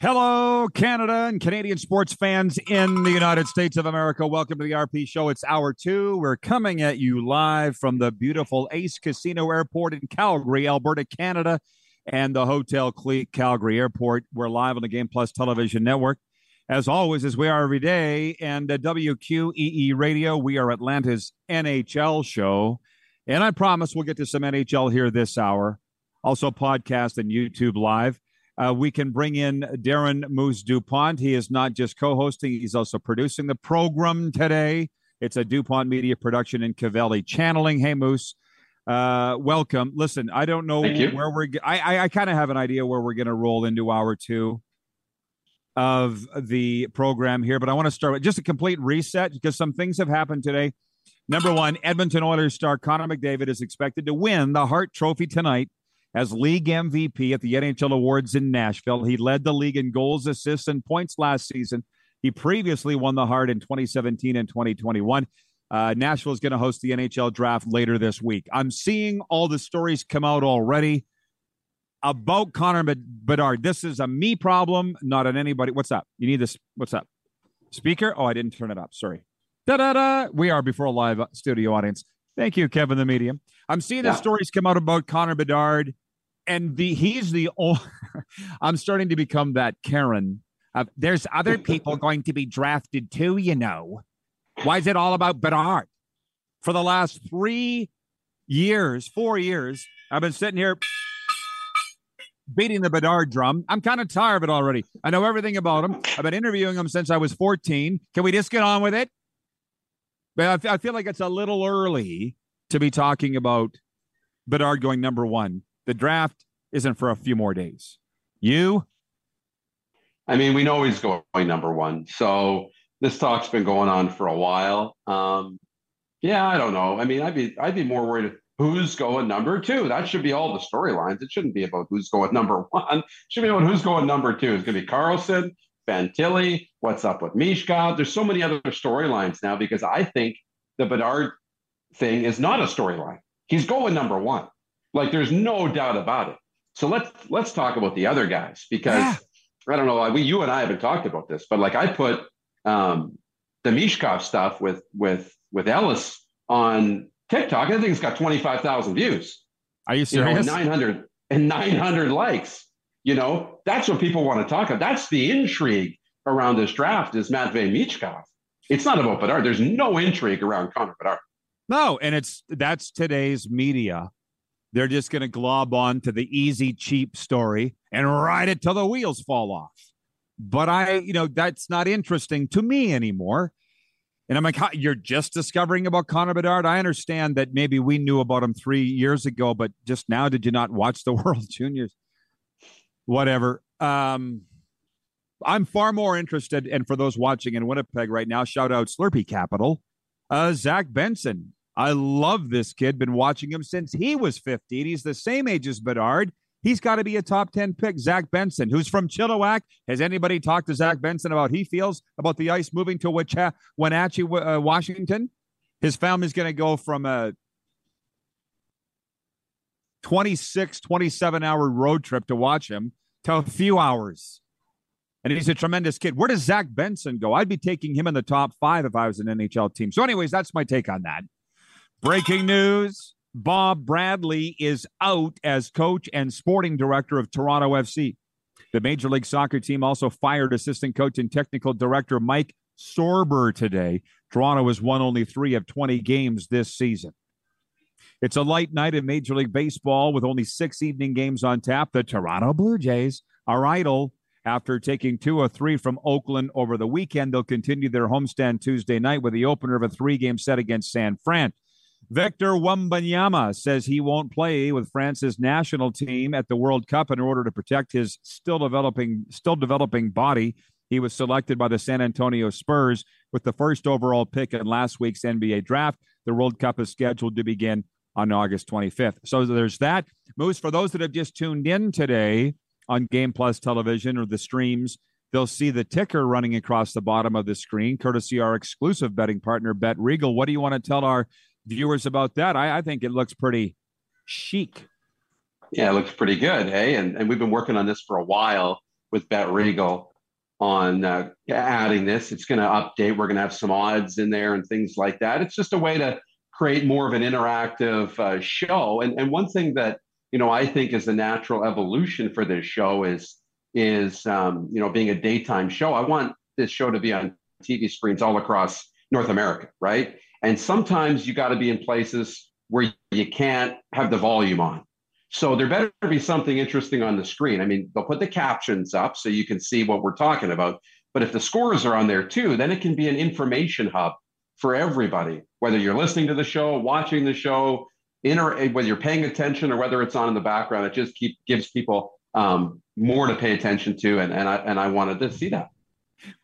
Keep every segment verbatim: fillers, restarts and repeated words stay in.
Hello, Canada and Canadian sports fans in the United States of America. Welcome to the R P Show. It's hour two. We're coming at you live from the beautiful Ace Casino Airport in Calgary, Alberta, Canada, and the Hotel Clique Calgary Airport. We're live on the Game Plus Television Network, as always, as we are every day. And at W Q E E Radio, we are Atlanta's N H L show. And I promise we'll get to some N H L here this hour. Also podcast and YouTube live. Uh, we can bring in Darren Moose Dupont. He is not just co-hosting, he's also producing the program today. It's a Dupont Media production in Cavelli Channeling. Hey, Moose, uh, welcome. Listen, I don't know where we're – I I, I kind of have an idea where we're going to roll into hour two of the program here, but I want to start with just a complete reset because some things have happened today. Number one, Edmonton Oilers star Conor McDavid is expected to win the Hart Trophy tonight as league M V P at the N H L Awards in Nashville. He led the league in goals, assists, and points last season. He previously won the Hart in twenty seventeen and twenty twenty-one. Uh, Nashville is going to host the N H L draft later this week. I'm seeing all the stories come out already about Connor Bedard. This is a me problem, not an anybody. What's up? You need this. What's up? Speaker? Oh, I didn't turn it up. Sorry. Da-da-da. We are before a live studio audience. Thank you, Kevin the Medium. I'm seeing yeah. the stories come out about Connor Bedard. And the he's the only, I'm starting to become that Karen. Uh, there's other people going to be drafted too, you know. Why is it all about Bedard? For the last three years, four years, I've been sitting here beating the Bedard drum. I'm kind of tired of it already. I know everything about him. I've been interviewing him since I was fourteen. Can we just get on with it? But I, f- I feel like it's a little early to be talking about Bedard going number one. The draft isn't for a few more days. You? I mean, we know he's going number one. So this talk's been going on for a while. Um, yeah, I don't know. I mean, I'd be I'd be more worried who's going number two. That should be all the storylines. It shouldn't be about who's going number one. It should be about who's going number two. It's going to be Carlson, Fantilli, what's up with Michkov. There's so many other storylines now because I think the Bedard thing is not a storyline. He's going number one. Like, there's no doubt about it. So let's let's talk about the other guys because yeah. I don't know. We you and I haven't talked about this, but like I put um, the Michkov stuff with with with Ellis on TikTok. I think it's got twenty-five thousand views. Are you serious? You know, nine hundred and nine hundred likes. You know, that's what people want to talk about. That's the intrigue around this draft is Matvei Michkov. It's not about Bedard. There's no intrigue around Connor Bedard. No, and it's that's today's media. They're just going to glob on to the easy, cheap story and ride it till the wheels fall off. But I, you know, that's not interesting to me anymore. And I'm like, you're just discovering about Connor Bedard? I understand that maybe we knew about him three years ago, but just now, did you not watch the World Juniors? Whatever. Um, I'm far more interested. And for those watching in Winnipeg right now, shout out Slurpee Capital, uh, Zach Benson. I love this kid. Been watching him since he was fifteen. He's the same age as Bedard. He's got to be a top ten pick. Zach Benson, who's from Chilliwack. Has anybody talked to Zach Benson about he feels about the ice moving to Wicha- Wenatchee, uh, Washington? His family's going to go from a twenty-six, twenty-seven hour road trip to watch him to a few hours. And he's a tremendous kid. Where does Zach Benson go? I'd be taking him in the top five if I was an N H L team. So anyways, that's my take on that. Breaking news, Bob Bradley is out as coach and sporting director of Toronto F C. The Major League Soccer team also fired assistant coach and technical director Mike Sorber today. Toronto has won only three of twenty games this season. It's a light night in Major League Baseball with only six evening games on tap. The Toronto Blue Jays are idle after taking two or three from Oakland over the weekend. They'll continue their homestand Tuesday night with the opener of a three-game set against San Fran. Victor Wembanyama says he won't play with France's national team at the World Cup in order to protect his still developing, still developing body. He was selected by the San Antonio Spurs with the first overall pick in last week's N B A draft. The World Cup is scheduled to begin on August twenty-fifth. So there's that. Moose, for those that have just tuned in today on Game Plus Television or the streams, they'll see the ticker running across the bottom of the screen, courtesy our exclusive betting partner, BetRegal. What do you want to tell our viewers about that? I, I think it looks pretty chic. Yeah, it looks pretty good, hey? And, and we've been working on this for a while with BetRegal on uh, adding this. It's going to update. We're going to have some odds in there and things like that. It's just a way to create more of an interactive uh, show. And, and one thing that, you know, I think is the natural evolution for this show is, is um, you know, being a daytime show. I want this show to be on T V screens all across North America, right? And sometimes you got to be in places where you can't have the volume on. So there better be something interesting on the screen. I mean, they'll put the captions up so you can see what we're talking about. But if the scores are on there too, then it can be an information hub for everybody, whether you're listening to the show, watching the show, inter- whether you're paying attention or whether it's on in the background. It just keep, gives people um, more to pay attention to, and, and, I, and I wanted to see that.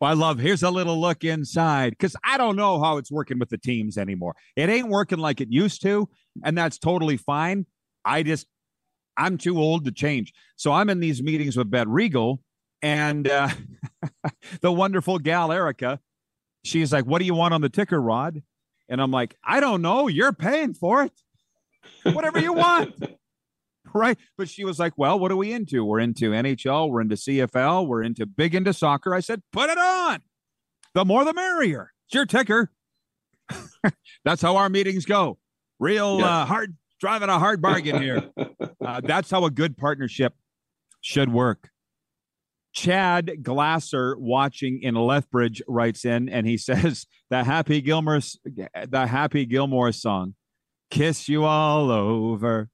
Well, I love, here's a little look inside, because I don't know how it's working with the teams anymore. It ain't working like it used to, and that's totally fine. I just, I'm too old to change. So I'm in these meetings with BetRegal, and uh, the wonderful gal, Erica, she's like, what do you want on the ticker, Rod? And I'm like, I don't know. You're paying for it. Whatever you want. Right. But she was like, well, what are we into? We're into N H L. We're into C F L. We're into big into soccer. I said, put it on. The more, the merrier. It's your ticker. That's how our meetings go. Real yes. uh, hard, driving a hard bargain here. uh, that's how a good partnership should work. Chad Glasser watching in Lethbridge writes in, and he says the Happy Gilmore, the Happy Gilmore song, "Kiss You All Over"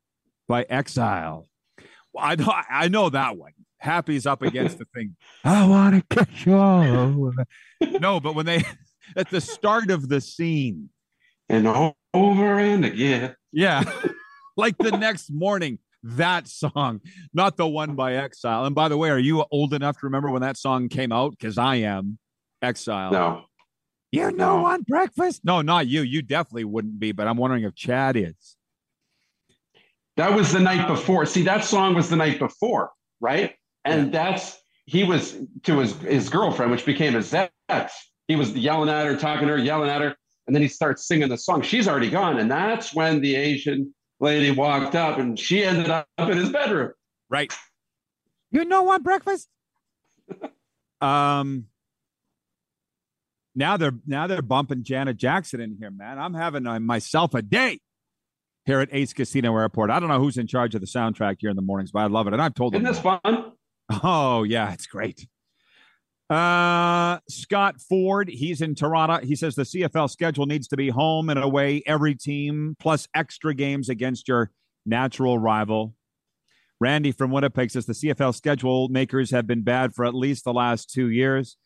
by Exile. Well, I know, I know that one. Happy's up against the thing. I want to kiss you all over. No, but when they at the start of the scene, and over and again, yeah, like the next morning. That song, not the one by Exile. And by the way, are you old enough to remember when that song came out? Because I am. Exile. No. You know, on breakfast. No, not you. You definitely wouldn't be, but I'm wondering if Chad is. That was the night before. See, that song was the night before, right? And yeah. that's, he was to his, his girlfriend, which became his ex. He was yelling at her, talking to her, yelling at her. And then he starts singing the song. She's already gone. And that's when the Asian lady walked up, and she ended up in his bedroom. Right. You know what, breakfast? um. Now they're now they're bumping Janet Jackson in here, man. I'm having uh, myself a day here at Ace Casino Airport. I don't know who's in charge of the soundtrack here in the mornings, but I love it, and I've told them. Isn't this fun? Oh yeah, it's great. Uh, Scott Ford, he's in Toronto. He says the C F L schedule needs to be home and away every team, plus extra games against your natural rival. Randy from Winnipeg says the C F L schedule makers have been bad for at least the last two years.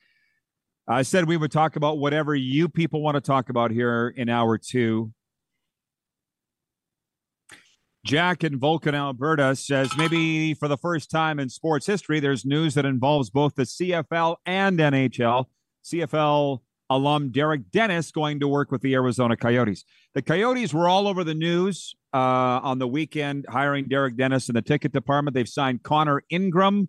I said we would talk about whatever you people want to talk about here in hour two. Jack in Vulcan, Alberta says maybe for the first time in sports history, there's news that involves both the C F L and N H L. C F L alum Derek Dennis going to work with the Arizona Coyotes. The Coyotes were all over the news uh, on the weekend, hiring Derek Dennis in the ticket department. They've signed Connor Ingram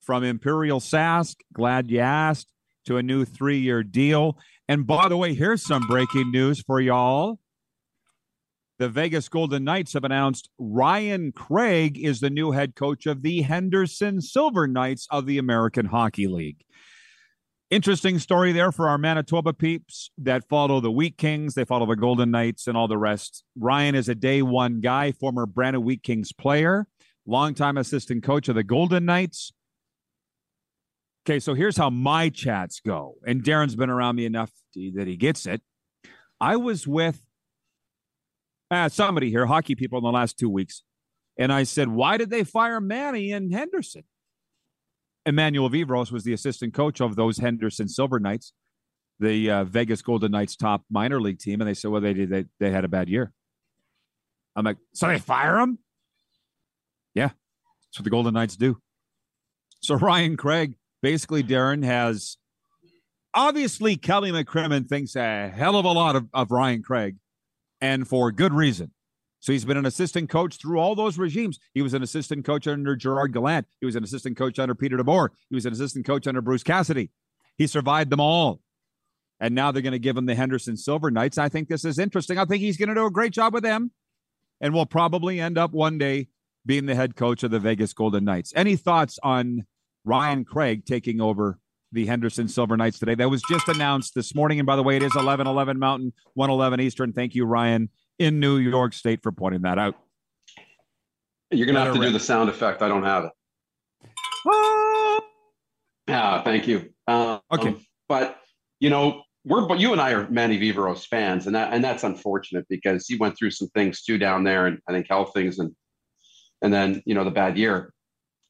from Imperial Sask, glad you asked, to a new three-year deal. And by the way, here's some breaking news for y'all. The Vegas Golden Knights have announced Ryan Craig is the new head coach of the Henderson Silver Knights of the American Hockey League. Interesting story there for our Manitoba peeps that follow the Wheat Kings. They follow the Golden Knights and all the rest. Ryan is a day one guy, former Brandon Wheat Kings player, longtime assistant coach of the Golden Knights. Okay, so here's how my chats go. And Darren's been around me enough to, that he gets it. I was with uh, somebody here, hockey people, in the last two weeks. And I said, why did they fire Manny and Henderson? Emmanuel Vivros was the assistant coach of those Henderson Silver Knights, the uh, Vegas Golden Knights top minor league team. And they said, well, they did. They, they had a bad year. I'm like, so they fire him? Yeah, that's what the Golden Knights do. So Ryan Craig, basically, Darren has obviously Kelly McCrimmon thinks a hell of a lot of, of Ryan Craig, and for good reason. So he's been an assistant coach through all those regimes. He was an assistant coach under Gerard Gallant. He was an assistant coach under Peter DeBoer. He was an assistant coach under Bruce Cassidy. He survived them all. And now they're going to give him the Henderson Silver Knights. I think this is interesting. I think he's going to do a great job with them, and will probably end up one day being the head coach of the Vegas Golden Knights. Any thoughts on Ryan Craig taking over the Henderson Silver Knights today? That was just announced this morning. And by the way, it is eleven eleven Mountain, one eleven Eastern. Thank you, Ryan, in New York State, for pointing that out. You're going to have to do the sound effect. I don't have it. Ah, yeah, thank you. Um, okay. But, you know, we're, but you and I are Manny Viveros fans, and that, and that's unfortunate because he went through some things too down there, and I think health things, and, and then, you know, the bad year.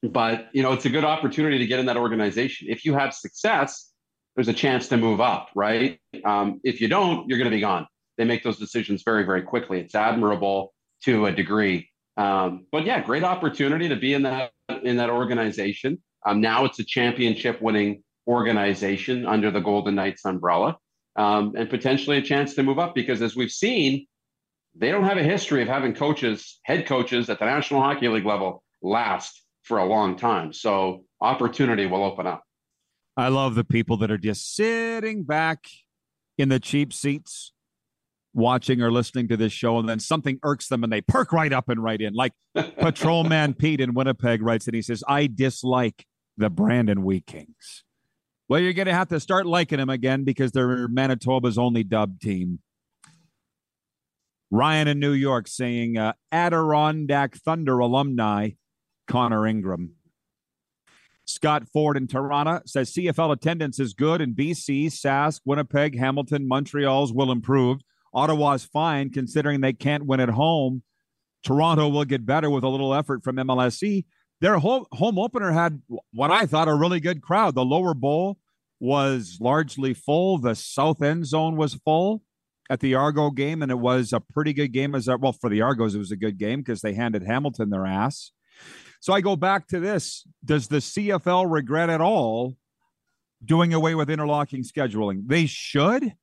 But, you know, it's a good opportunity to get in that organization. If you have success, there's a chance to move up, right? Um, if you don't, you're going to be gone. They make those decisions very, very quickly. It's admirable to a degree. Um, but yeah, great opportunity to be in that, in that organization. Um, now it's a championship winning organization under the Golden Knights umbrella, um, and potentially a chance to move up because, as we've seen, they don't have a history of having coaches, head coaches at the National Hockey League level last for a long time. So opportunity will open up. I love the people that are just sitting back in the cheap seats, watching or listening to this show, and then something irks them and they perk right up and right in. Like Patrolman Pete in Winnipeg writes, and he says, I dislike the Brandon Wheat Kings. Well, you're going to have to start liking them again because they're Manitoba's only dub team. Ryan in New York saying, uh, Adirondack Thunder alumni Connor Ingram. Scott Ford in Toronto says C F L attendance is good in B C, Sask, Winnipeg, Hamilton, Montreal's will improve. Ottawa's fine considering they can't win at home. Toronto will get better with a little effort from M L S E. Their home, home opener had what I thought a really good crowd. The lower bowl was largely full. The south end zone was full at the Argo game, and it was a pretty good game. As a, well, for the Argos, it was a good game because they handed Hamilton their ass. So I go back to this. Does the C F L regret at all doing away with interlocking scheduling? They should.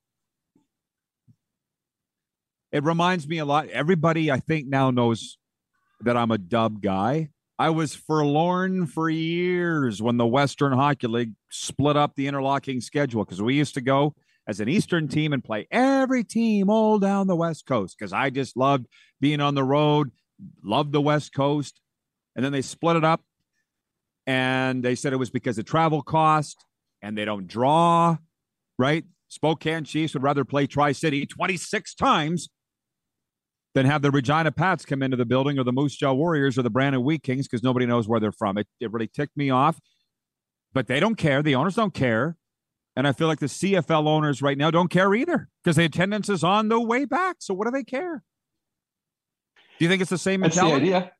It reminds me a lot. Everybody, I think, now knows that I'm a dub guy. I was forlorn for years when the Western Hockey League split up the interlocking schedule because we used to go as an Eastern team and play every team all down the West Coast because I just loved being on the road, loved the West Coast. And then they split it up, and they said it was because of travel cost and they don't draw, right? Spokane Chiefs would rather play Tri-City twenty-six times than have the Regina Pats come into the building, or the Moose Jaw Warriors, or the Brandon Wheat Kings, because nobody knows where they're from. It, it really ticked me off. But they don't care. The owners don't care. And I feel like the C F L owners right now don't care either because the attendance is on the way back. So what do they care? Do you think it's the same mentality? That's the idea.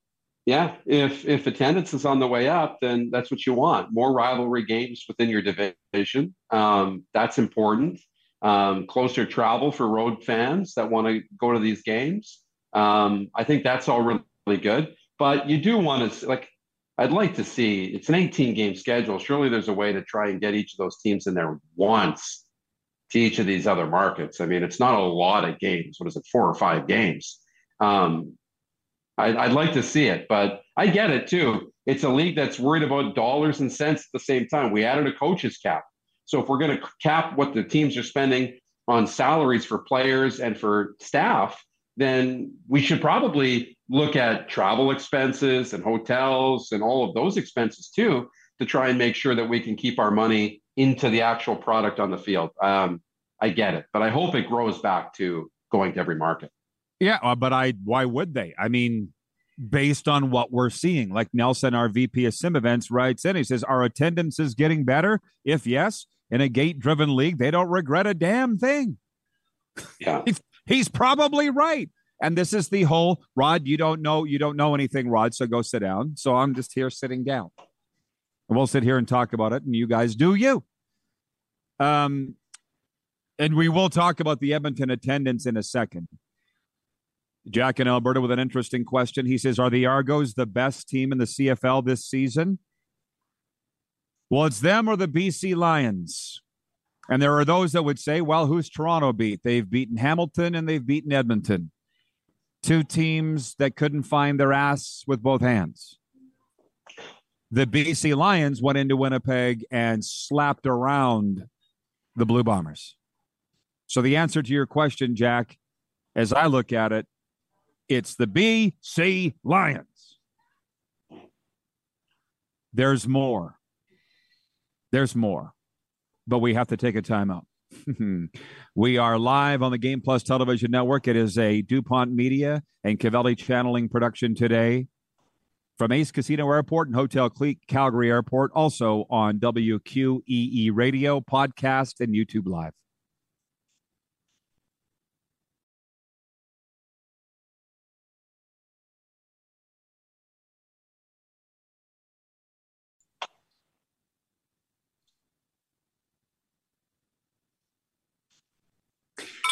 Yeah, if if attendance is on the way up, then that's what you want. More rivalry games within your division. Um, that's important. Um, closer travel for road fans that want to go to these games. Um, I think that's all really, really good. But you do want to, like, I'd like to see, it's an eighteen-game schedule. Surely there's a way to try and get each of those teams in there once to each of these other markets. I mean, it's not a lot of games. What is it, four or five games? Um I'd, I'd like to see it, but I get it too. It's a league that's worried about dollars and cents at the same time. We added a coach's cap. So if we're going to cap what the teams are spending on salaries for players and for staff, then we should probably look at travel expenses and hotels and all of those expenses too, to try and make sure that we can keep our money into the actual product on the field. Um, I get it, but I hope it grows back to going to every market. Yeah, but I. Why would they? I mean, based on what we're seeing. Like Nelson, our V P of Sim Events, writes in, he says, "Our attendance is getting better. If yes, in a gate-driven league, they don't regret a damn thing." Yeah. he's, he's probably right. And this is the whole, Rod, you don't know, you don't know anything, Rod, so go sit down. So I'm just here sitting down. And we'll sit here and talk about it, and you guys do you. Um, and we will talk about the Edmonton attendance in a second. Jack in Alberta with an interesting question. He says, "Are the Argos the best team in the C F L this season?" Well, it's them or the B C Lions. And there are those that would say, well, who's Toronto beat? They've beaten Hamilton and they've beaten Edmonton. Two teams that couldn't find their ass with both hands. The B C Lions went into Winnipeg and slapped around the Blue Bombers. So the answer to your question, Jack, as I look at it, it's the B C Lions. There's more. There's more. But we have to take a timeout. We are live on the Game Plus Television Network. It is a Dupont Media and Cavelli Channeling production today from Ace Casino Airport and Hotel Clique Calgary Airport, also on W Q E E Radio, podcast, and YouTube Live.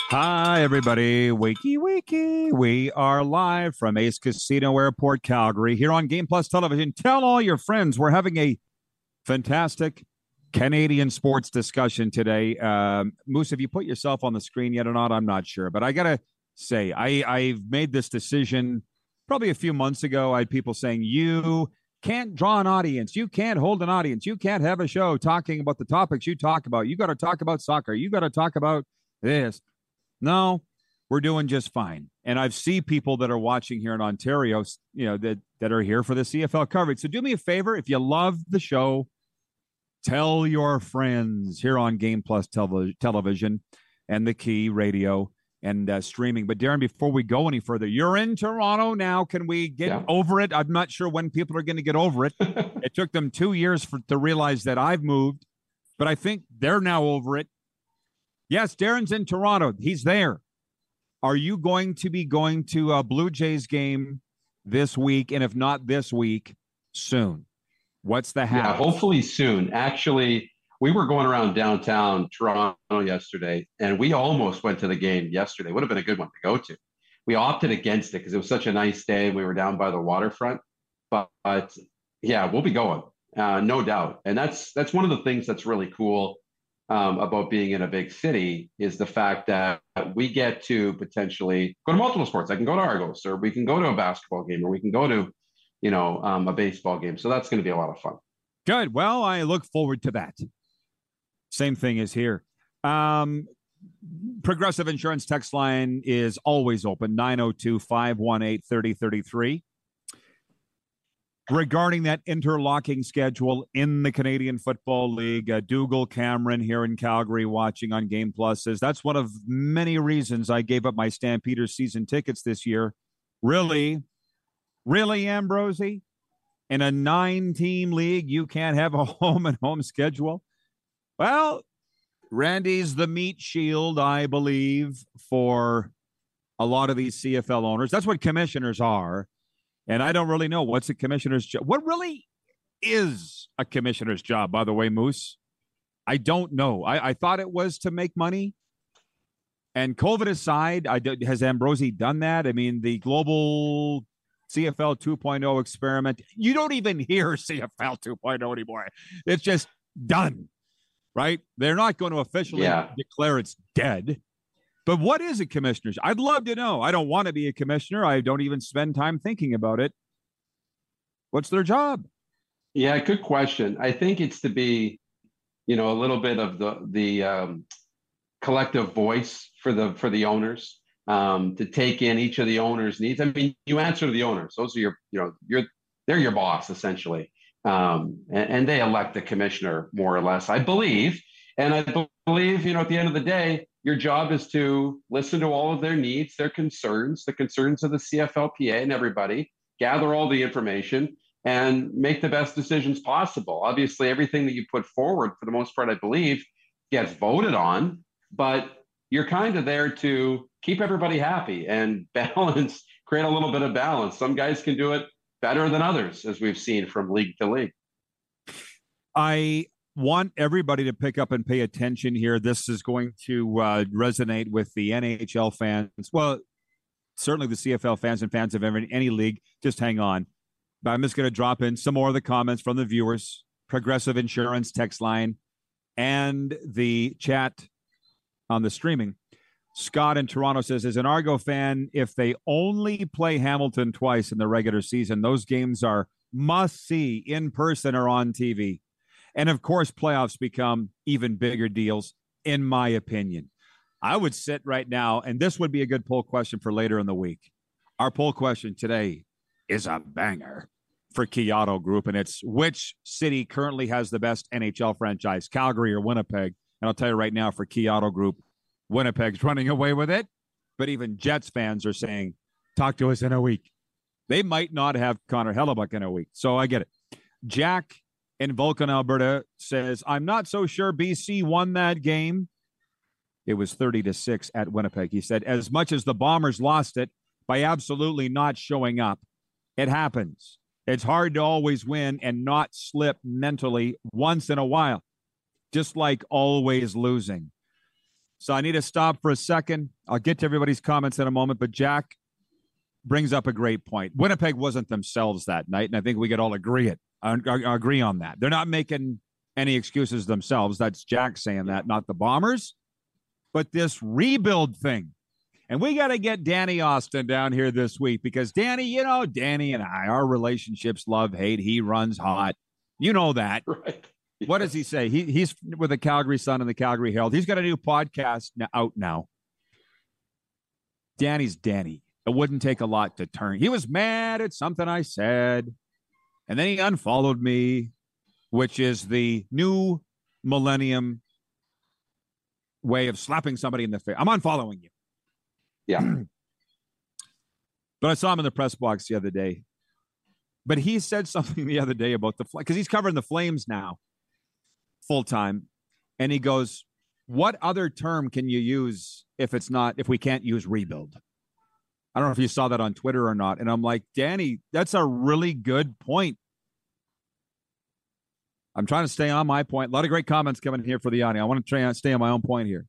Hi, everybody. Wakey, wakey. We are live from Ace Casino Airport, Calgary, here on Game Plus Television. Tell all your friends we're having a fantastic Canadian sports discussion today. Um, Moose, have you put yourself on the screen yet or not? I'm not sure. But I got to say, I, I've made this decision probably a few months ago. I had people saying, you can't draw an audience. You can't hold an audience. You can't have a show talking about the topics you talk about. You got to talk about soccer. You got to talk about this. No, we're doing just fine. And I've seen people that are watching here in Ontario, you know, that, that are here for the C F L coverage. So do me a favor. If you love the show, tell your friends here on Game Plus Tele- Television and the Key Radio and uh, streaming. But, Darren, before we go any further, you're in Toronto now. Can we get yeah. over it? I'm not sure when people are going to get over it. It took them two years for, to realize that I've moved, but I think they're now over it. Yes, Darren's in Toronto. He's there. Are you going to be going to a Blue Jays game this week? And if not this week, soon? What's the hack? Yeah, hopefully soon. Actually, we were going around downtown Toronto yesterday, and we almost went to the game yesterday. Would have been a good one to go to. We opted against it because it was such a nice day. We were down by the waterfront. But, but yeah, we'll be going, uh, no doubt. And that's that's one of the things that's really cool Um, about being in a big city is the fact that we get to potentially go to multiple sports. I can go to Argos, or we can go to a basketball game, or we can go to, you know, um, a baseball game. So that's going to be a lot of fun. Good. Well, I look forward to that. Same thing is here. Um, Progressive Insurance text line is always open, nine oh two, five one eight, three oh three three. Regarding that interlocking schedule in the Canadian Football League, uh, Dougal Cameron here in Calgary watching on Game Plus says, that's one of many reasons I gave up my Stampeders season tickets this year. Really? Really, Ambrosie? In a nine-team league, you can't have a home-and-home schedule? Well, Randy's the meat shield, I believe, for a lot of these C F L owners. That's what commissioners are. And I don't really know what's a commissioner's job. What really is a commissioner's job, by the way, Moose? I don't know. I, I thought it was to make money. And COVID aside, I did, has Ambrosie done that? I mean, the global C F L two point oh experiment, you don't even hear C F L two point oh anymore. It's just done, right? They're not going to officially yeah. declare it's dead. But what is a commissioner? I'd love to know. I don't want to be a commissioner. I don't even spend time thinking about it. What's their job? Yeah, good question. I think it's to be, you know, a little bit of the the um, collective voice for the for the owners, um, to take in each of the owners' needs. I mean, you answer to the owners. Those are your, you know, you're they're your boss essentially, um, and, and they elect the commissioner more or less, I believe. And I believe, you know, at the end of the day, your job is to listen to all of their needs, their concerns, the concerns of the C F L P A and everybody, gather all the information, and make the best decisions possible. Obviously, everything that you put forward, for the most part, I believe, gets voted on, but you're kind of there to keep everybody happy and balance, create a little bit of balance. Some guys can do it better than others, as we've seen from league to league. I want everybody to pick up and pay attention here. This is going to uh, resonate with the N H L fans. Well, certainly the C F L fans and fans of every, any league. Just hang on. But I'm just going to drop in some more of the comments from the viewers, Progressive Insurance text line, and the chat on the streaming. Scott in Toronto says, as an Argo fan, if they only play Hamilton twice in the regular season, those games are must-see in person or on T V. And, of course, playoffs become even bigger deals, in my opinion. I would sit right now, and this would be a good poll question for later in the week. Our poll question today is a banger for Kiotto Group, and it's which city currently has the best N H L franchise, Calgary or Winnipeg? And I'll tell you right now, for Kiotto Group, Winnipeg's running away with it, but even Jets fans are saying, talk to us in a week. They might not have Connor Hellebuck in a week, so I get it. Jack in Vulcan, Alberta says, I'm not so sure B C won that game. It was thirty to six at Winnipeg. He said, as much as the Bombers lost it by absolutely not showing up, it happens. It's hard to always win and not slip mentally once in a while, just like always losing. So I need to stop for a second. I'll get to everybody's comments in a moment, but Jack brings up a great point. Winnipeg wasn't themselves that night, and I think we could all agree it. I, I, I agree on that. They're not making any excuses themselves. That's Jack saying that, not the Bombers. But this rebuild thing, and we got to get Danny Austin down here this week because Danny, you know, Danny and I, our relationships, love, hate, he runs hot. You know that. Right. What does he say? He he's with the Calgary Sun and the Calgary Herald. He's got a new podcast now, out now. Danny's Danny. It wouldn't take a lot to turn. He was mad at something I said, and then he unfollowed me, which is the new millennium way of slapping somebody in the face. I'm unfollowing you. Yeah. But I saw him in the press box the other day. But he said something the other day about the Flames, because he's covering the Flames now full time. And he goes, what other term can you use if it's not, if we can't use rebuild? I don't know if you saw that on Twitter or not. And I'm like, Danny, that's a really good point. I'm trying to stay on my point. A lot of great comments coming here for the audience. I want to try and stay on my own point here.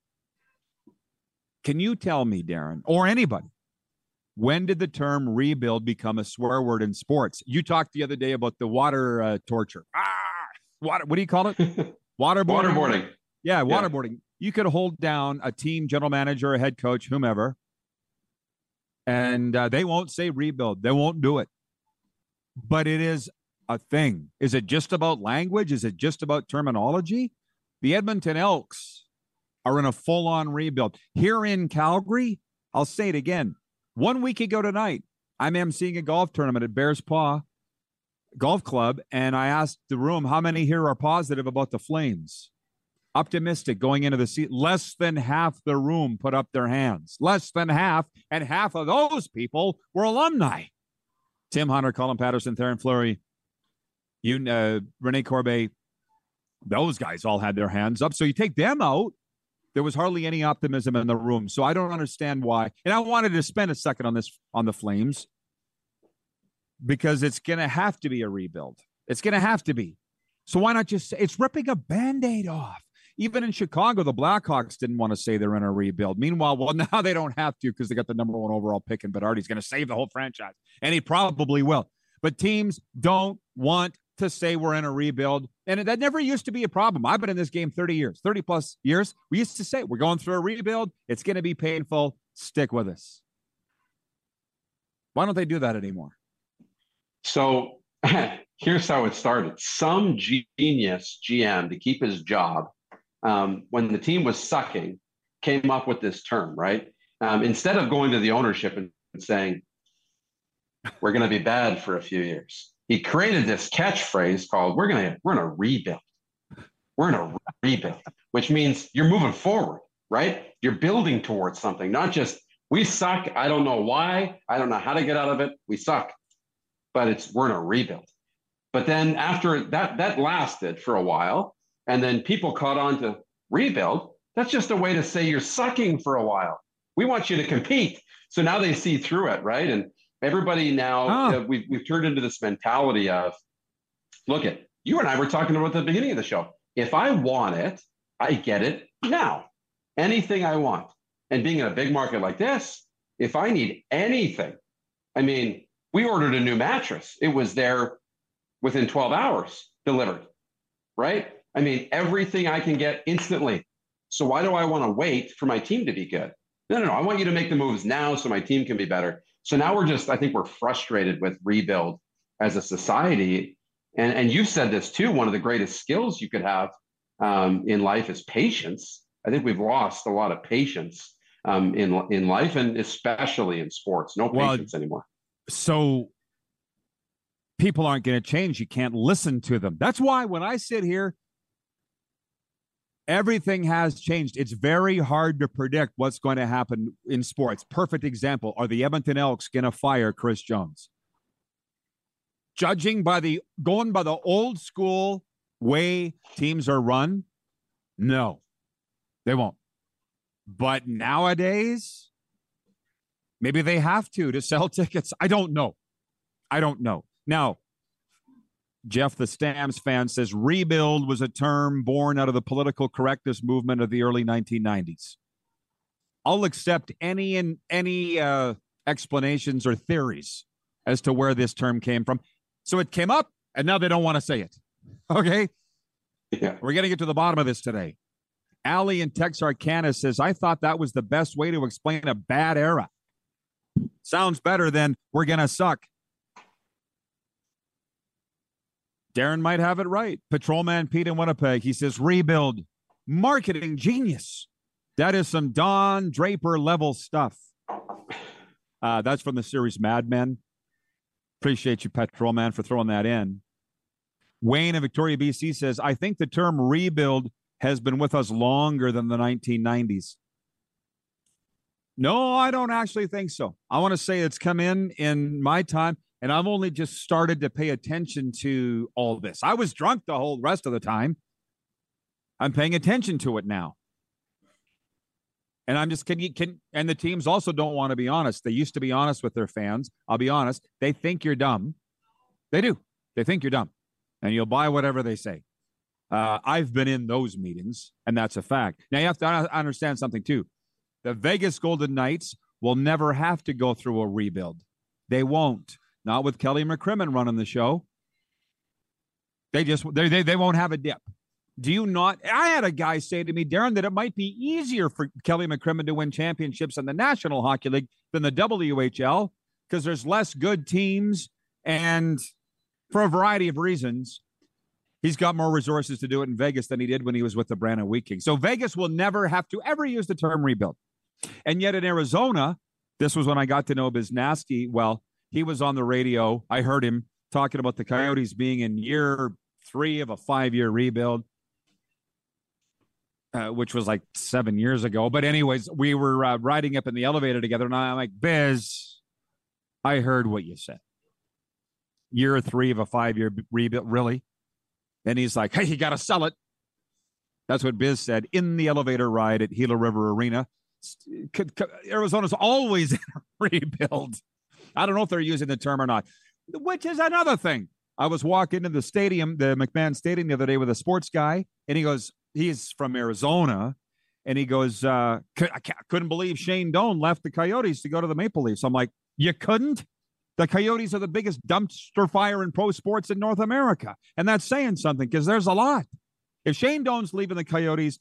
Can you tell me, Darren, or anybody, when did the term rebuild become a swear word in sports? You talked the other day about the water uh, torture. Ah, water. What do you call it? Waterboarding. Waterboarding. Yeah, waterboarding. Yeah. You could hold down a team, general manager, a head coach, whomever, and uh, they won't say rebuild. They won't do it. But it is a thing. Is it just about language? Is it just about terminology? The Edmonton Elks are in a full-on rebuild. Here in Calgary, I'll say it again, one week ago tonight, I'm emceeing a golf tournament at Bears Paw Golf Club, and I asked the room how many here are positive about the Flames. Optimistic going into the season. Less than half the room put up their hands. Less than half, and half of those people were alumni. Tim Hunter, Colin Patterson, Theron Fleury, you know, Rene Corbet, those guys all had their hands up. So you take them out, there was hardly any optimism in the room. So I don't understand why. And I wanted to spend a second on this, on the Flames, because it's going to have to be a rebuild. It's going to have to be. So why not just say it's ripping a Band-Aid off? Even in Chicago, the Blackhawks didn't want to say they're in a rebuild. Meanwhile, well, now they don't have to because they got the number one overall pick, and Bedardi's going to save the whole franchise, and he probably will. But teams don't want to say we're in a rebuild, and that never used to be a problem. I've been in this game thirty years, thirty plus years. We used to say we're going through a rebuild. It's going to be painful. Stick with us. Why don't they do that anymore? So here's how it started. Some genius G M, to keep his job, um, when the team was sucking, came up with this term, right? Um, instead of going to the ownership and, and saying, we're going to be bad for a few years, he created this catchphrase called, we're going to, we're in a rebuild. We're in a rebuild, which means you're moving forward, right? You're building towards something, not just we suck. I don't know why. I don't know how to get out of it. We suck. but it's we're in a rebuild. But then after that, that lasted for a while, and then people caught on to rebuild. That's just a way to say you're sucking for a while. We want you to compete. So now they see through it, right? And everybody now, oh. uh, we've, we've turned into this mentality of, look at, you and I were talking about at the beginning of the show. If I want it, I get it now. Anything I want. And being in a big market like this, if I need anything, I mean, we ordered a new mattress. It was there within twelve hours delivered, right? I mean, everything I can get instantly. So why do I want to wait for my team to be good? No, no, no. I want you to make the moves now so my team can be better. So now we're just, I think we're frustrated with rebuild as a society. And, and you've said this too, one of the greatest skills you could have um, in life is patience. I think we've lost a lot of patience um, in, in life and especially in sports. No patience well, anymore. So people aren't going to change. You can't listen to them. That's why when I sit here, everything has changed. It's very hard to predict what's going to happen in sports. Perfect example. Are the Edmonton Elks going to fire Chris Jones? Judging by the, going by the old school way teams are run, no, they won't. But nowadays, maybe they have to, to sell tickets. I don't know. I don't know. Now, Jeff, the Stamps fan, says rebuild was a term born out of the political correctness movement of the early nineteen nineties. I'll accept any and any uh, explanations or theories as to where this term came from. So it came up, and now they don't want to say it. Okay? Yeah. We're going to get to the bottom of this today. Allie in Texarkana says, I thought that was the best way to explain a bad era. Sounds better than we're going to suck. Darren might have it right. Patrolman Pete in Winnipeg, he says, rebuild. Marketing genius. That is some Don Draper level stuff. Uh, that's from the series Mad Men. Appreciate you, Patrolman, for throwing that in. Wayne in Victoria, B C says, I think the term rebuild has been with us longer than the nineteen nineties. No, I don't actually think so. I want to say it's come in in my time. And I've only just started to pay attention to all this. I was drunk the whole rest of the time. I'm paying attention to it now. And I'm just, can you, can, and the teams also don't want to be honest. They used to be honest with their fans. I'll be honest. They think you're dumb. They do. They think you're dumb. And you'll buy whatever they say. Uh, I've been in those meetings, and that's a fact. Now, you have to understand something, too. The Vegas Golden Knights will never have to go through a rebuild. They won't. Not with Kelly McCrimmon running the show. They just, they, they, they won't have a dip. Do you not? I had a guy say to me, Darren, that it might be easier for Kelly McCrimmon to win championships in the National Hockey League than the W H L because there's less good teams. And for a variety of reasons, he's got more resources to do it in Vegas than he did when he was with the Brandon Wheat Kings. So Vegas will never have to ever use the term rebuild. And yet in Arizona, this was when I got to know Biznaski well. He was on the radio. I heard him talking about the Coyotes being in year three of a five-year rebuild, uh, which was like seven years ago. But anyways, we were uh, riding up in the elevator together, and I'm like, Biz, I heard what you said. Year three of a five-year rebuild, really? And he's like, hey, you got to sell it. That's what Biz said in the elevator ride at Gila River Arena. Could, could, Arizona's always in a rebuild. I don't know if they're using the term or not, which is another thing. I was walking into the stadium, the McMahon Stadium the other day with a sports guy, and he goes, he's from Arizona, and he goes, uh, I couldn't believe Shane Doan left the Coyotes to go to the Maple Leafs. I'm like, you couldn't? The Coyotes are the biggest dumpster fire in pro sports in North America, and that's saying something because there's a lot. If Shane Doan's leaving the Coyotes,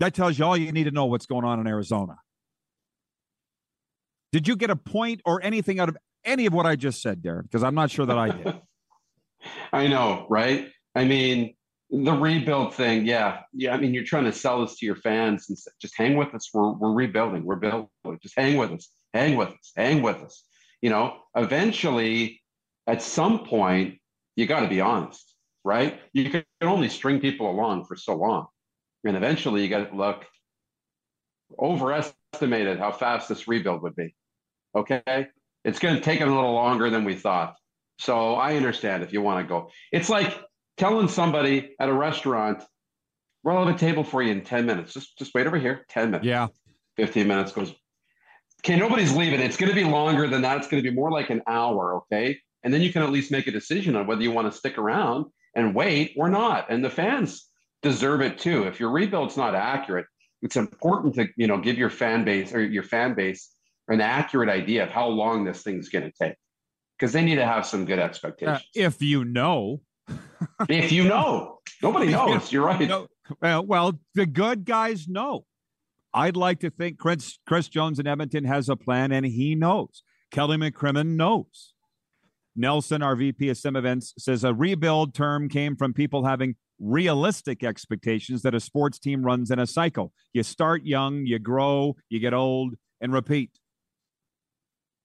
that tells you all you need to know what's going on in Arizona. Did you get a point or anything out of any of what I just said, Darren? Because I'm not sure that I did. I know, right? I mean, the rebuild thing, yeah. yeah. I mean, you're trying to sell this to your fans and say, just hang with us. We're, we're rebuilding. We're building. Just hang with us. Hang with us. Hang with us. You know, eventually, at some point, you got to be honest, right? You can only string people along for so long. And eventually, you got to look, overestimated how fast this rebuild would be. Okay, It's going to take a little longer than we thought. So I understand if you want to go. It's like telling somebody at a restaurant, we'll have a table for you in ten minutes. Just just wait over here, ten minutes. Yeah. fifteen minutes goes. Okay, nobody's leaving. It's going to be longer than that. It's going to be more like an hour, okay? And then you can at least make a decision on whether you want to stick around and wait or not. And the fans deserve it too. If your rebuild's not accurate, it's important to, you know, give your fan base or your fan base an accurate idea of how long this thing's going to take, because they need to have some good expectations. Uh, if you know. If you know. Nobody knows. You're right. No, well, well, the good guys know. I'd like to think Chris, Chris Jones in Edmonton has a plan, and he knows. Kelly McCrimmon knows. Nelson, our V P of Sim Events, says a rebuild term came from people having realistic expectations that a sports team runs in a cycle. You start young, you grow, you get old, and repeat.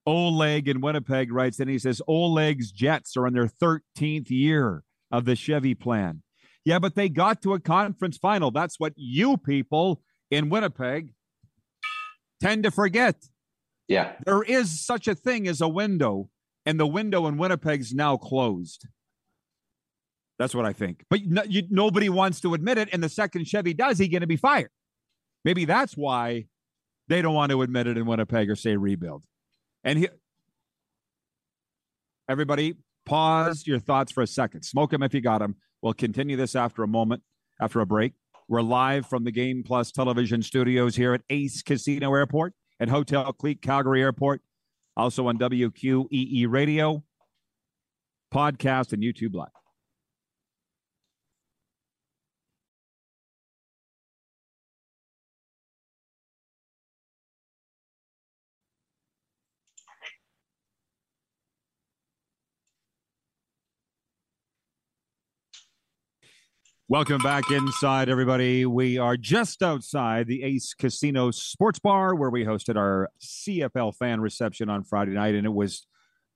Oleg in Winnipeg writes in, he says, Oleg's Jets are in their thirteenth year of the Chevy plan. Yeah, but they got to a conference final. That's what you people in Winnipeg tend to forget. Yeah. There is such a thing as a window, and the window in Winnipeg's now closed. That's what I think. But no, you, nobody wants to admit it, and the second Chevy does, he's going to be fired. Maybe that's why they don't want to admit it in Winnipeg or say rebuild. And he, everybody, pause your thoughts for a second. Smoke them if you got them. We'll continue this after a moment, after a break. We're live from the Game Plus Television studios here at Ace Casino Airport and Hotel Clique Calgary Airport, also on W Q E E Radio, podcast, and YouTube Live. Welcome back inside, everybody. We are just outside the Ace Casino Sports Bar, where we hosted our C F L fan reception on Friday night, and it was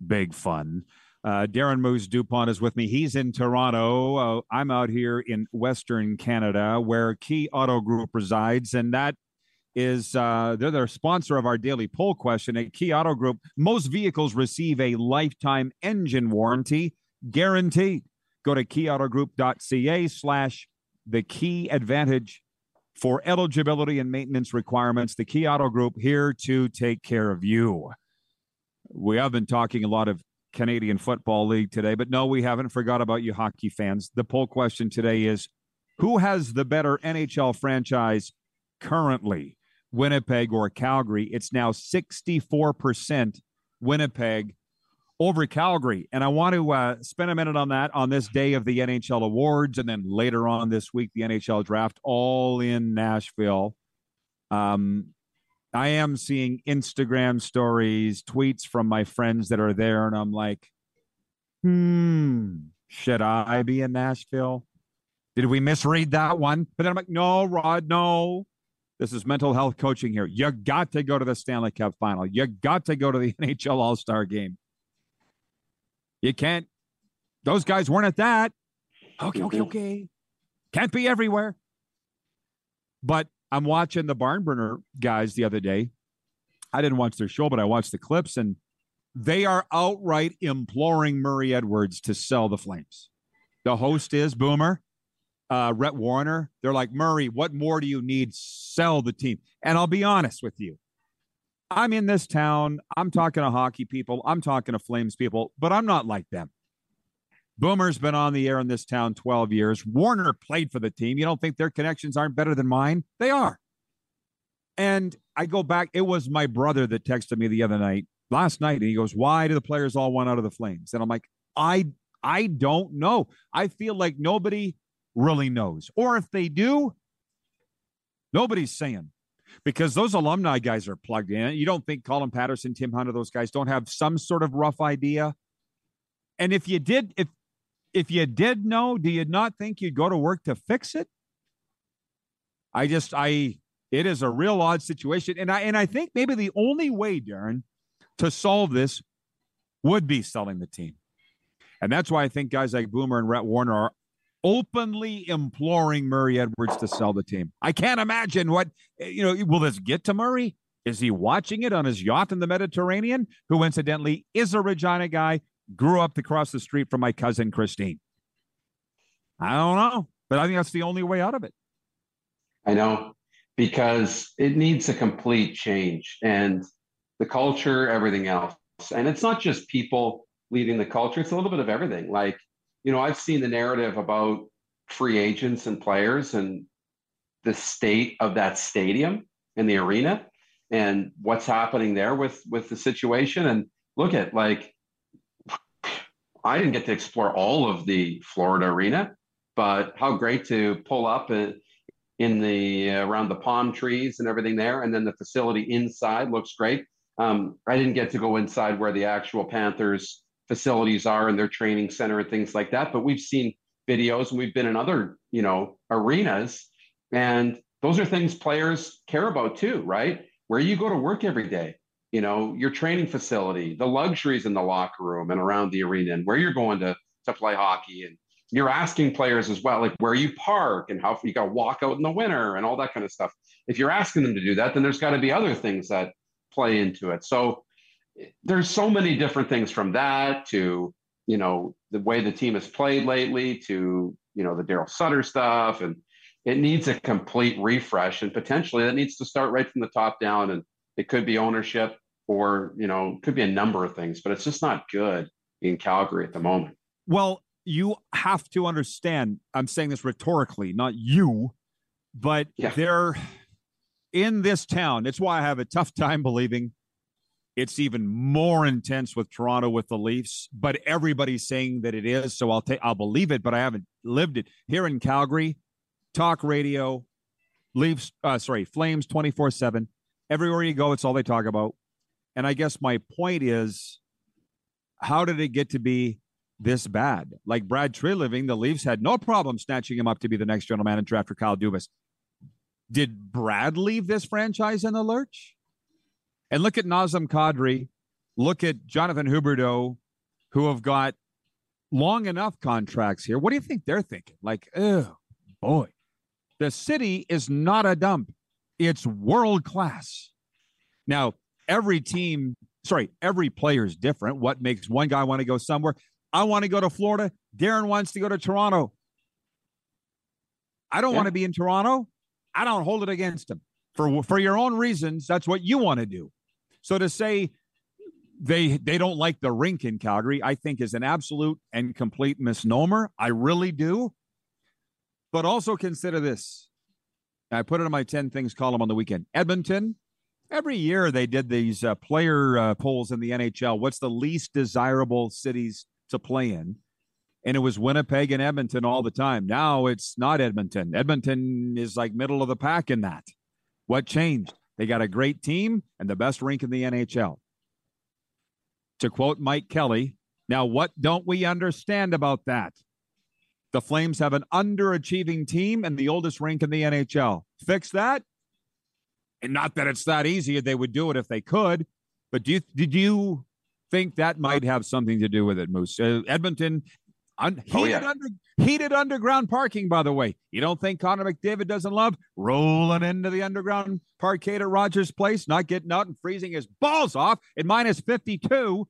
big fun. Uh, Darren Moose Dupont is with me. He's in Toronto. Uh, I'm out here in Western Canada, where Key Auto Group resides, and that is uh, they're the sponsor of our daily poll question. At Key Auto Group, most vehicles receive a lifetime engine warranty guaranteed. Go to key auto group dot c a slash the Key Advantage for eligibility and maintenance requirements. The Key Auto Group, here to take care of you. We have been talking a lot of Canadian Football League today, but no, we haven't forgot about you hockey fans. The poll question today is, who has the better N H L franchise currently, Winnipeg or Calgary? It's now sixty-four percent Winnipeg over Calgary. And I want to uh, spend a minute on that on this day of the N H L Awards, and then later on this week, the N H L Draft, all in Nashville. Um, I am seeing Instagram stories, tweets from my friends that are there, and I'm like, hmm, should I be in Nashville? Did we misread that one? But then I'm like, no, Rod, no. This is mental health coaching here. You got to go to the Stanley Cup Final. You got to go to the N H L All-Star Game. You can't. Those guys weren't at that. Okay, okay, okay. Can't be everywhere. But I'm watching the Barnburner guys the other day. I didn't watch their show, but I watched the clips, and they are outright imploring Murray Edwards to sell the Flames. The host is Boomer, uh, Rhett Warner. They're like, Murray, what more do you need? Sell the team. And I'll be honest with you. I'm in this town. I'm talking to hockey people. I'm talking to Flames people, but I'm not like them. Boomer's been on the air in this town twelve years. Warner played for the team. You don't think their connections aren't better than mine? They are. And I go back. It was my brother that texted me the other night, last night, and he goes, why do the players all want out of the Flames? And I'm like, I, I don't know. I feel like nobody really knows. Or if they do, nobody's saying. Because those alumni guys are plugged in. You don't think Colin Patterson, Tim Hunter, those guys don't have some sort of rough idea? And if you did, if if you did know, do you not think you'd go to work to fix it? I just, I, it is a real odd situation. And I, and I think maybe the only way, Darren, to solve this would be selling the team. And that's why I think guys like Boomer and Rhett Warner are openly imploring Murray Edwards to sell the team. I can't imagine what, you know, will this get to Murray? Is he watching it on his yacht in the Mediterranean, who incidentally is a Regina guy, grew up across the street from my cousin Christine? I don't know, but I think that's the only way out of it. I know, because it needs a complete change, and the culture, everything else. And it's not just people leading the culture. It's a little bit of everything. Like, you know, I've seen the narrative about free agents and players and the state of that stadium and the arena, and what's happening there with, with the situation. And look at, like, I didn't get to explore all of the Florida arena, but how great to pull up in, in the, uh, around the palm trees and everything there. And then the facility inside looks great. Um, I didn't get to go inside where the actual Panthers facilities are and their training center and things like that, but we've seen videos and we've been in other, you know, arenas, and those are things players care about too, right? Where you go to work every day, you know, your training facility, the luxuries in the locker room and around the arena, and where you're going to, to play hockey. And you're asking players as well, like where you park and how you got to walk out in the winter and all that kind of stuff. If you're asking them to do that, then there's got to be other things that play into it. So there's so many different things, from that to, you know, the way the team has played lately to, you know, the Daryl Sutter stuff, and it needs a complete refresh, and potentially that needs to start right from the top down. And it could be ownership, or, you know, could be a number of things, but it's just not good in Calgary at the moment. Well, you have to understand, I'm saying this rhetorically, not you, but yeah. They're in this town. It's why I have a tough time believing it's even more intense with Toronto, with the Leafs, but everybody's saying that it is. So I'll take, I'll believe it, but I haven't lived it here in Calgary. Talk radio, Leafs, uh, sorry, Flames twenty-four seven. Everywhere you go, it's all they talk about. And I guess my point is, how did it get to be this bad? Like Brad Treliving, the Leafs had no problem snatching him up to be the next general manager after Kyle Dubas. Did Brad leave this franchise in the lurch? And look at Nazem Kadri, look at Jonathan Huberdeau, who have got long enough contracts here. What do you think they're thinking? Like, oh, boy. The city is not a dump. It's world-class. Now, every team, sorry, every player is different. What makes one guy want to go somewhere? I want to go to Florida. Darren wants to go to Toronto. I don't yeah. want to be in Toronto. I don't hold it against him. For, for your own reasons, that's what you want to do. So to say they they don't like the rink in Calgary, I think is an absolute and complete misnomer. I really do. But also consider this. I put it in my ten things column on the weekend. Edmonton, every year they did these uh, player uh, polls in the N H L. What's the least desirable cities to play in? And it was Winnipeg and Edmonton all the time. Now it's not Edmonton. Edmonton is like middle of the pack in that. What changed? They got a great team and the best rink in the N H L. To quote Mike Kelly, now what don't we understand about that? The Flames have an underachieving team and the oldest rink in the N H L. Fix that. And not that it's that easy. They would do it if they could. But do you, did you think that might have something to do with it, Moose? Uh, Edmonton, un- oh, heated, yeah. under- heated underground parking, by the way. You don't think Conor McDavid doesn't love rolling into the underground parkade at Rogers Place, not getting out and freezing his balls off at minus fifty-two,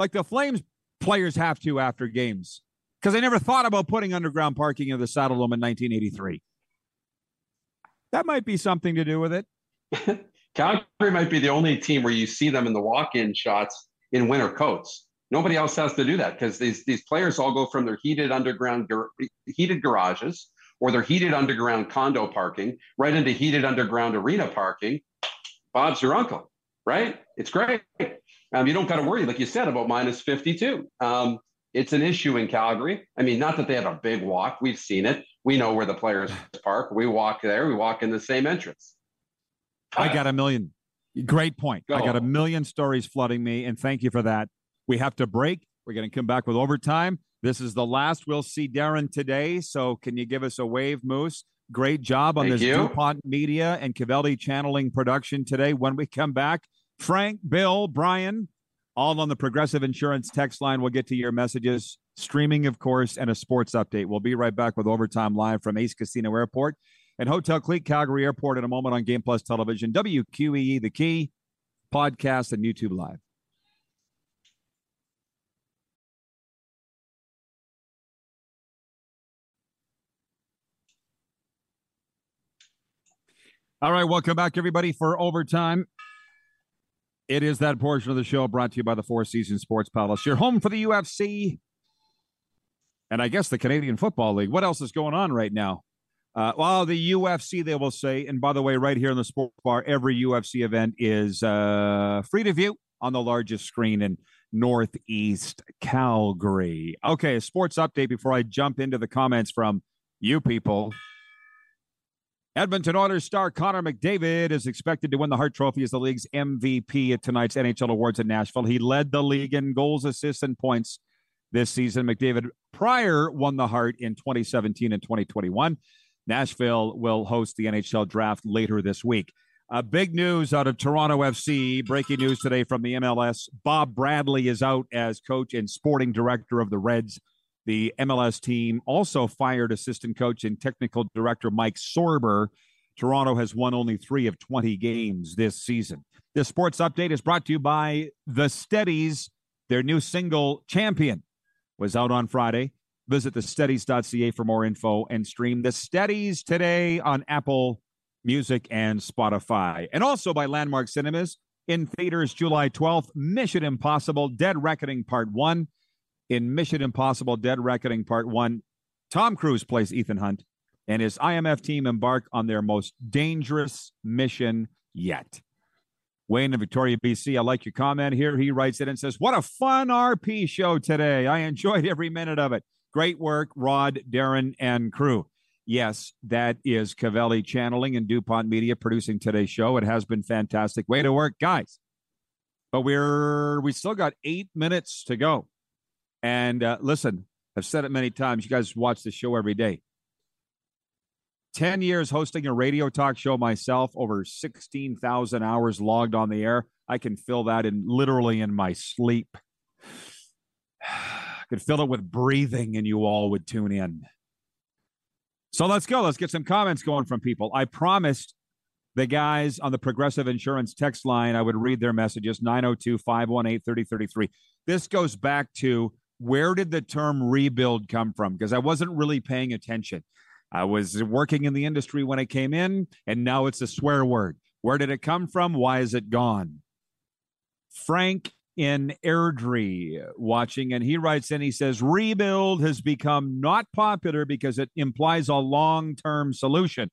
like the Flames players have to after games? Because they never thought about putting underground parking in the Saddledome in nineteen eighty-three. That might be something to do with it. Calgary might be the only team where you see them in the walk-in shots in winter coats. Nobody else has to do that, because these these players all go from their heated underground gar- heated garages or their heated underground condo parking right into heated underground arena parking. Bob's your uncle, right? It's great. Um, you don't got to worry, like you said, about minus fifty-two. Um, It's an issue in Calgary. I mean, not that they have a big walk. We've seen it. We know where the players park. We walk there. We walk in the same entrance. Uh, I got a million. Great point. Go. I got a million stories flooding me, and thank you for that. We have to break. We're going to come back with overtime. This is the last. We'll see Darren today, so can you give us a wave, Moose? Great job on thank this you. Dupont Media and Cavelli Channeling production today. When we come back, Frank, Bill, Brian, all on the Progressive Insurance text line. We'll get to your messages, streaming, of course, and a sports update. We'll be right back with Overtime Live from Ace Casino Airport. at Hotel Clique Calgary Airport in a moment on Game Plus Television, W Q E E, The Key, podcast, and YouTube Live. All right, welcome back, everybody, for Overtime. It is that portion of the show brought to you by the Four Seasons Sports Palace, your home for the U F C and I guess the Canadian Football League. What else is going on right now? Uh, well, the U F C, they will say, and by the way, right here in the sports bar, every U F C event is uh, free to view on the largest screen in Northeast Calgary. Okay, a sports update before I jump into the comments from you people. Edmonton Oilers star Conor McDavid is expected to win the Hart Trophy as the league's M V P at tonight's N H L Awards in Nashville. He led the league in goals, assists, and points this season. McDavid prior won the Hart in twenty seventeen and twenty twenty-one. Nashville will host the N H L draft later this week. Uh, big news out of Toronto F C. Breaking news today from the M L S. Bob Bradley is out as coach and sporting director of the Reds. The M L S team also fired assistant coach and technical director Mike Sorber. Toronto has won only three of twenty games this season. This sports update is brought to you by The Steadies. Their new single, Champion, was out on Friday. Visit the steadies dot c a for more info and stream The Steadies today on Apple Music and Spotify. And also by Landmark Cinemas. In theaters July twelfth, Mission Impossible, Dead Reckoning Part one. In Mission Impossible, Dead Reckoning Part one, Tom Cruise plays Ethan Hunt, and his I M F team embark on their most dangerous mission yet. Wayne in Victoria, B C, I like your comment here. He writes it and says, what a fun R P show today. I enjoyed every minute of it. Great work, Rod, Darren, and crew. Yes, that is Cavelli Channeling and Dupont Media producing today's show. It has been fantastic. Way to work, guys. But we're we still got eight minutes to go. And uh, listen, I've said it many times. You guys watch the show every day. ten years hosting a radio talk show myself, over sixteen thousand hours logged on the air. I can fill that in literally in my sleep. I could fill it with breathing and you all would tune in. So let's go. Let's get some comments going from people. I promised the guys on the Progressive Insurance text line I would read their messages, nine oh two, five one eight, three oh three three. This goes back to, where did the term rebuild come from? Because I wasn't really paying attention. I was working in the industry when it came in, and now it's a swear word. Where did it come from? Why is it gone? Frank in Airdrie watching, and he writes in, he says, rebuild has become not popular because it implies a long-term solution.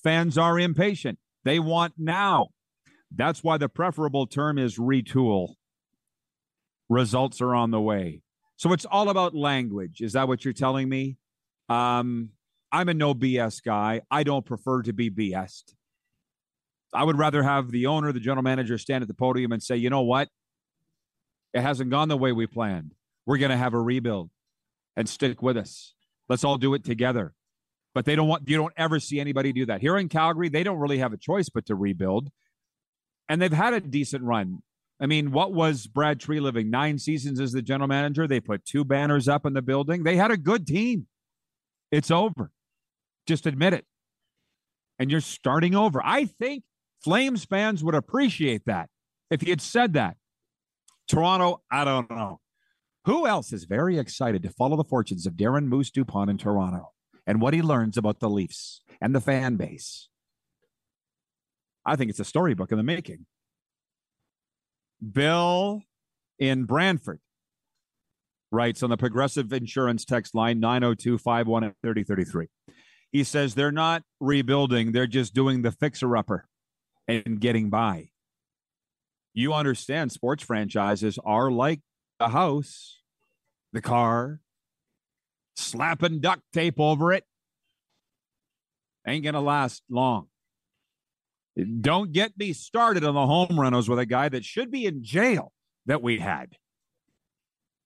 Fans are impatient. They want now. That's why the preferable term is retool. Results are on the way. So it's all about language. Is that what you're telling me? Um, I'm a no B S guy. I don't prefer to be B S'd. I would rather have the owner, the general manager, stand at the podium and say, you know what? It hasn't gone the way we planned. We're going to have a rebuild and stick with us. Let's all do it together. But they don't want, you don't ever see anybody do that. Here in Calgary, they don't really have a choice but to rebuild. And they've had a decent run. I mean, what was Brad Tree living? Nine seasons as the general manager. They put two banners up in the building. They had a good team. It's over. Just admit it. And you're starting over. I think Flames fans would appreciate that if he had said that. Toronto, I don't know. Who else is very excited to follow the fortunes of Darren Moose Dupont in Toronto and what he learns about the Leafs and the fan base? I think it's a storybook in the making. Bill in Brantford writes on the Progressive Insurance text line, nine oh two, five one eight, three oh three three. He says they're not rebuilding. They're just doing the fixer-upper and getting by. You understand sports franchises are like the house, the car, slapping duct tape over it. Ain't going to last long. Don't get me started on the home runners with a guy that should be in jail that we had.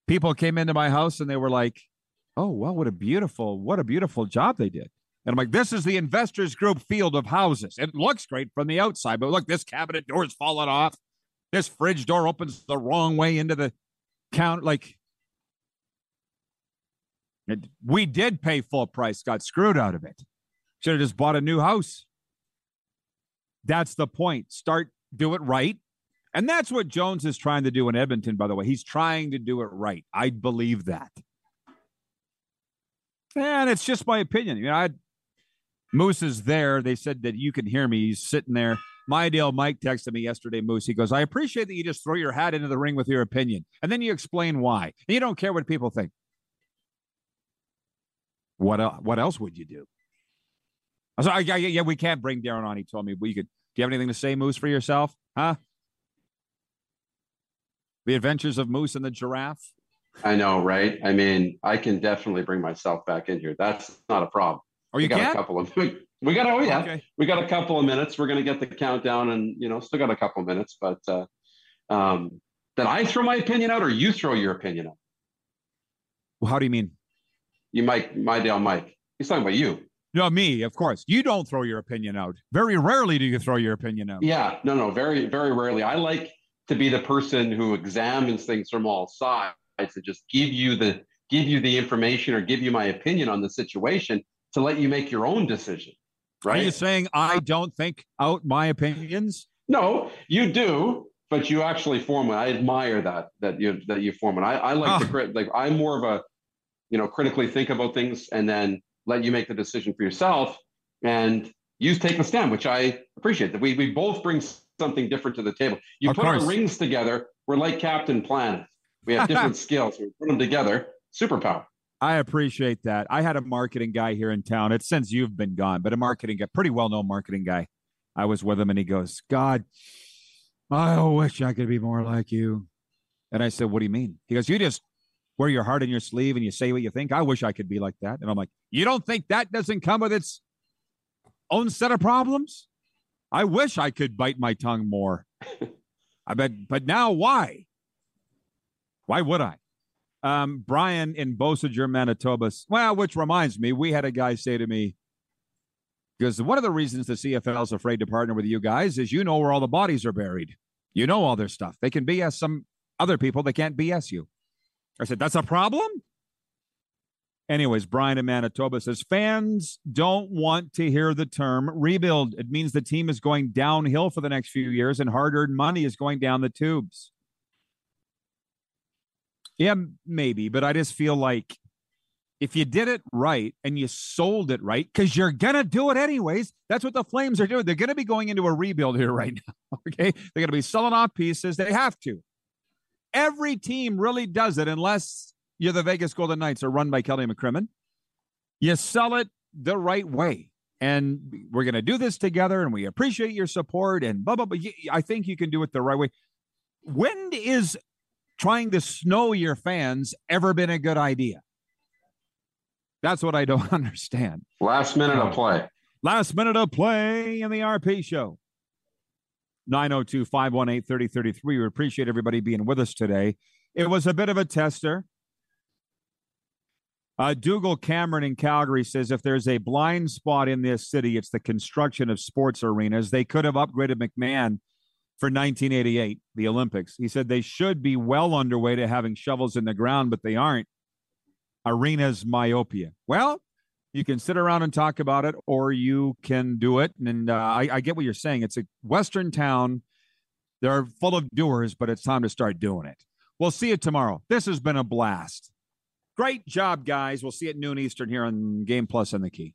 People came into my house and they were like, oh, well, what a beautiful, what a beautiful job they did. And I'm like, this is the Investors Group field of houses. It looks great from the outside, but look, this cabinet door is falling off. This fridge door opens the wrong way into the counter. Like, it, we did pay full price, got screwed out of it. Should have just bought a new house. That's the point. Start, do it right. And that's what Jones is trying to do in Edmonton, by the way. He's trying to do it right. I believe that. And it's just my opinion. You know, I, Moose is there. They said that you can hear me. He's sitting there. My deal, Mike texted me yesterday, Moose. He goes, I appreciate that you just throw your hat into the ring with your opinion. And then you explain why. And you don't care what people think. What, el- what else would you do? I was like, yeah, yeah, we can't bring Darren on. He told me we could. Do you have anything to say, Moose, for yourself? Huh? The Adventures of Moose and the Giraffe. I know, right? I mean, I can definitely bring myself back in here. That's not a problem. Oh, you we got can? a couple of we got. Oh yeah, okay. We got a couple of minutes. We're gonna get the countdown, and you know, still got a couple of minutes. But uh, um, did I throw my opinion out, or you throw your opinion out? Well, how do you mean? You, Mike, my Dale, Mike. He's talking about you. No, me, of course. You don't throw your opinion out. Very rarely do you throw your opinion out. Yeah, no, no, very, very rarely. I like to be the person who examines things from all sides and just give you the give you the information or give you my opinion on the situation to let you make your own decision. Right? Are you saying I don't think out my opinions? No, you do, but you actually form one. I admire that that you that you form one. I, I like oh. to like I'm more of a you know critically think about things and then let you make the decision for yourself, and you take the stand, which I appreciate. That we we both bring something different to the table. You of put course. Our rings together. We're like Captain Planet. We have different skills. We put them together. Superpower. I appreciate that. I had a marketing guy here in town. It's since you've been gone, but a marketing guy, pretty well-known marketing guy. I was with him, and he goes, God, I wish I could be more like you. And I said, what do you mean? He goes, you just wear your heart in your sleeve and you say what you think. I wish I could be like that. And I'm like, you don't think that doesn't come with its own set of problems? I wish I could bite my tongue more. I bet, but now why? Why would I? Um, Brian in Bossinger, Manitoba. Well, which reminds me, we had a guy say to me, because one of the reasons the C F L is afraid to partner with you guys is you know where all the bodies are buried. You know all their stuff. They can B S some other people. They can't B S you. I said, that's a problem? Anyways, Brian in Manitoba says, fans don't want to hear the term rebuild. It means the team is going downhill for the next few years and hard-earned money is going down the tubes. Yeah, maybe, but I just feel like if you did it right and you sold it right, because you're going to do it anyways, that's what the Flames are doing. They're going to be going into a rebuild here right now, okay? They're going to be selling off pieces. They have to. Every team really does it unless you're the Vegas Golden Knights or run by Kelly McCrimmon. You sell it the right way, and we're going to do this together, and we appreciate your support, and blah, blah, blah. I think you can do it the right way. When is trying to snow your fans ever been a good idea? That's what I don't understand. Last minute of play. Last minute of play in the R P show. nine oh two, five one eight, three oh three three. We appreciate everybody being with us today. It was a bit of a tester. Uh, Dougal Cameron in Calgary says, if there's a blind spot in this city, it's the construction of sports arenas. They could have upgraded McMahon for nineteen eighty-eight, the Olympics. He said they should be well underway to having shovels in the ground, but they aren't. Arenas myopia. Well, you can sit around and talk about it, or you can do it. And uh, I, I get what you're saying. It's a Western town. They're full of doers, but it's time to start doing it. We'll see you tomorrow. This has been a blast. Great job, guys. We'll see you at noon Eastern here on Game Plus and the Key.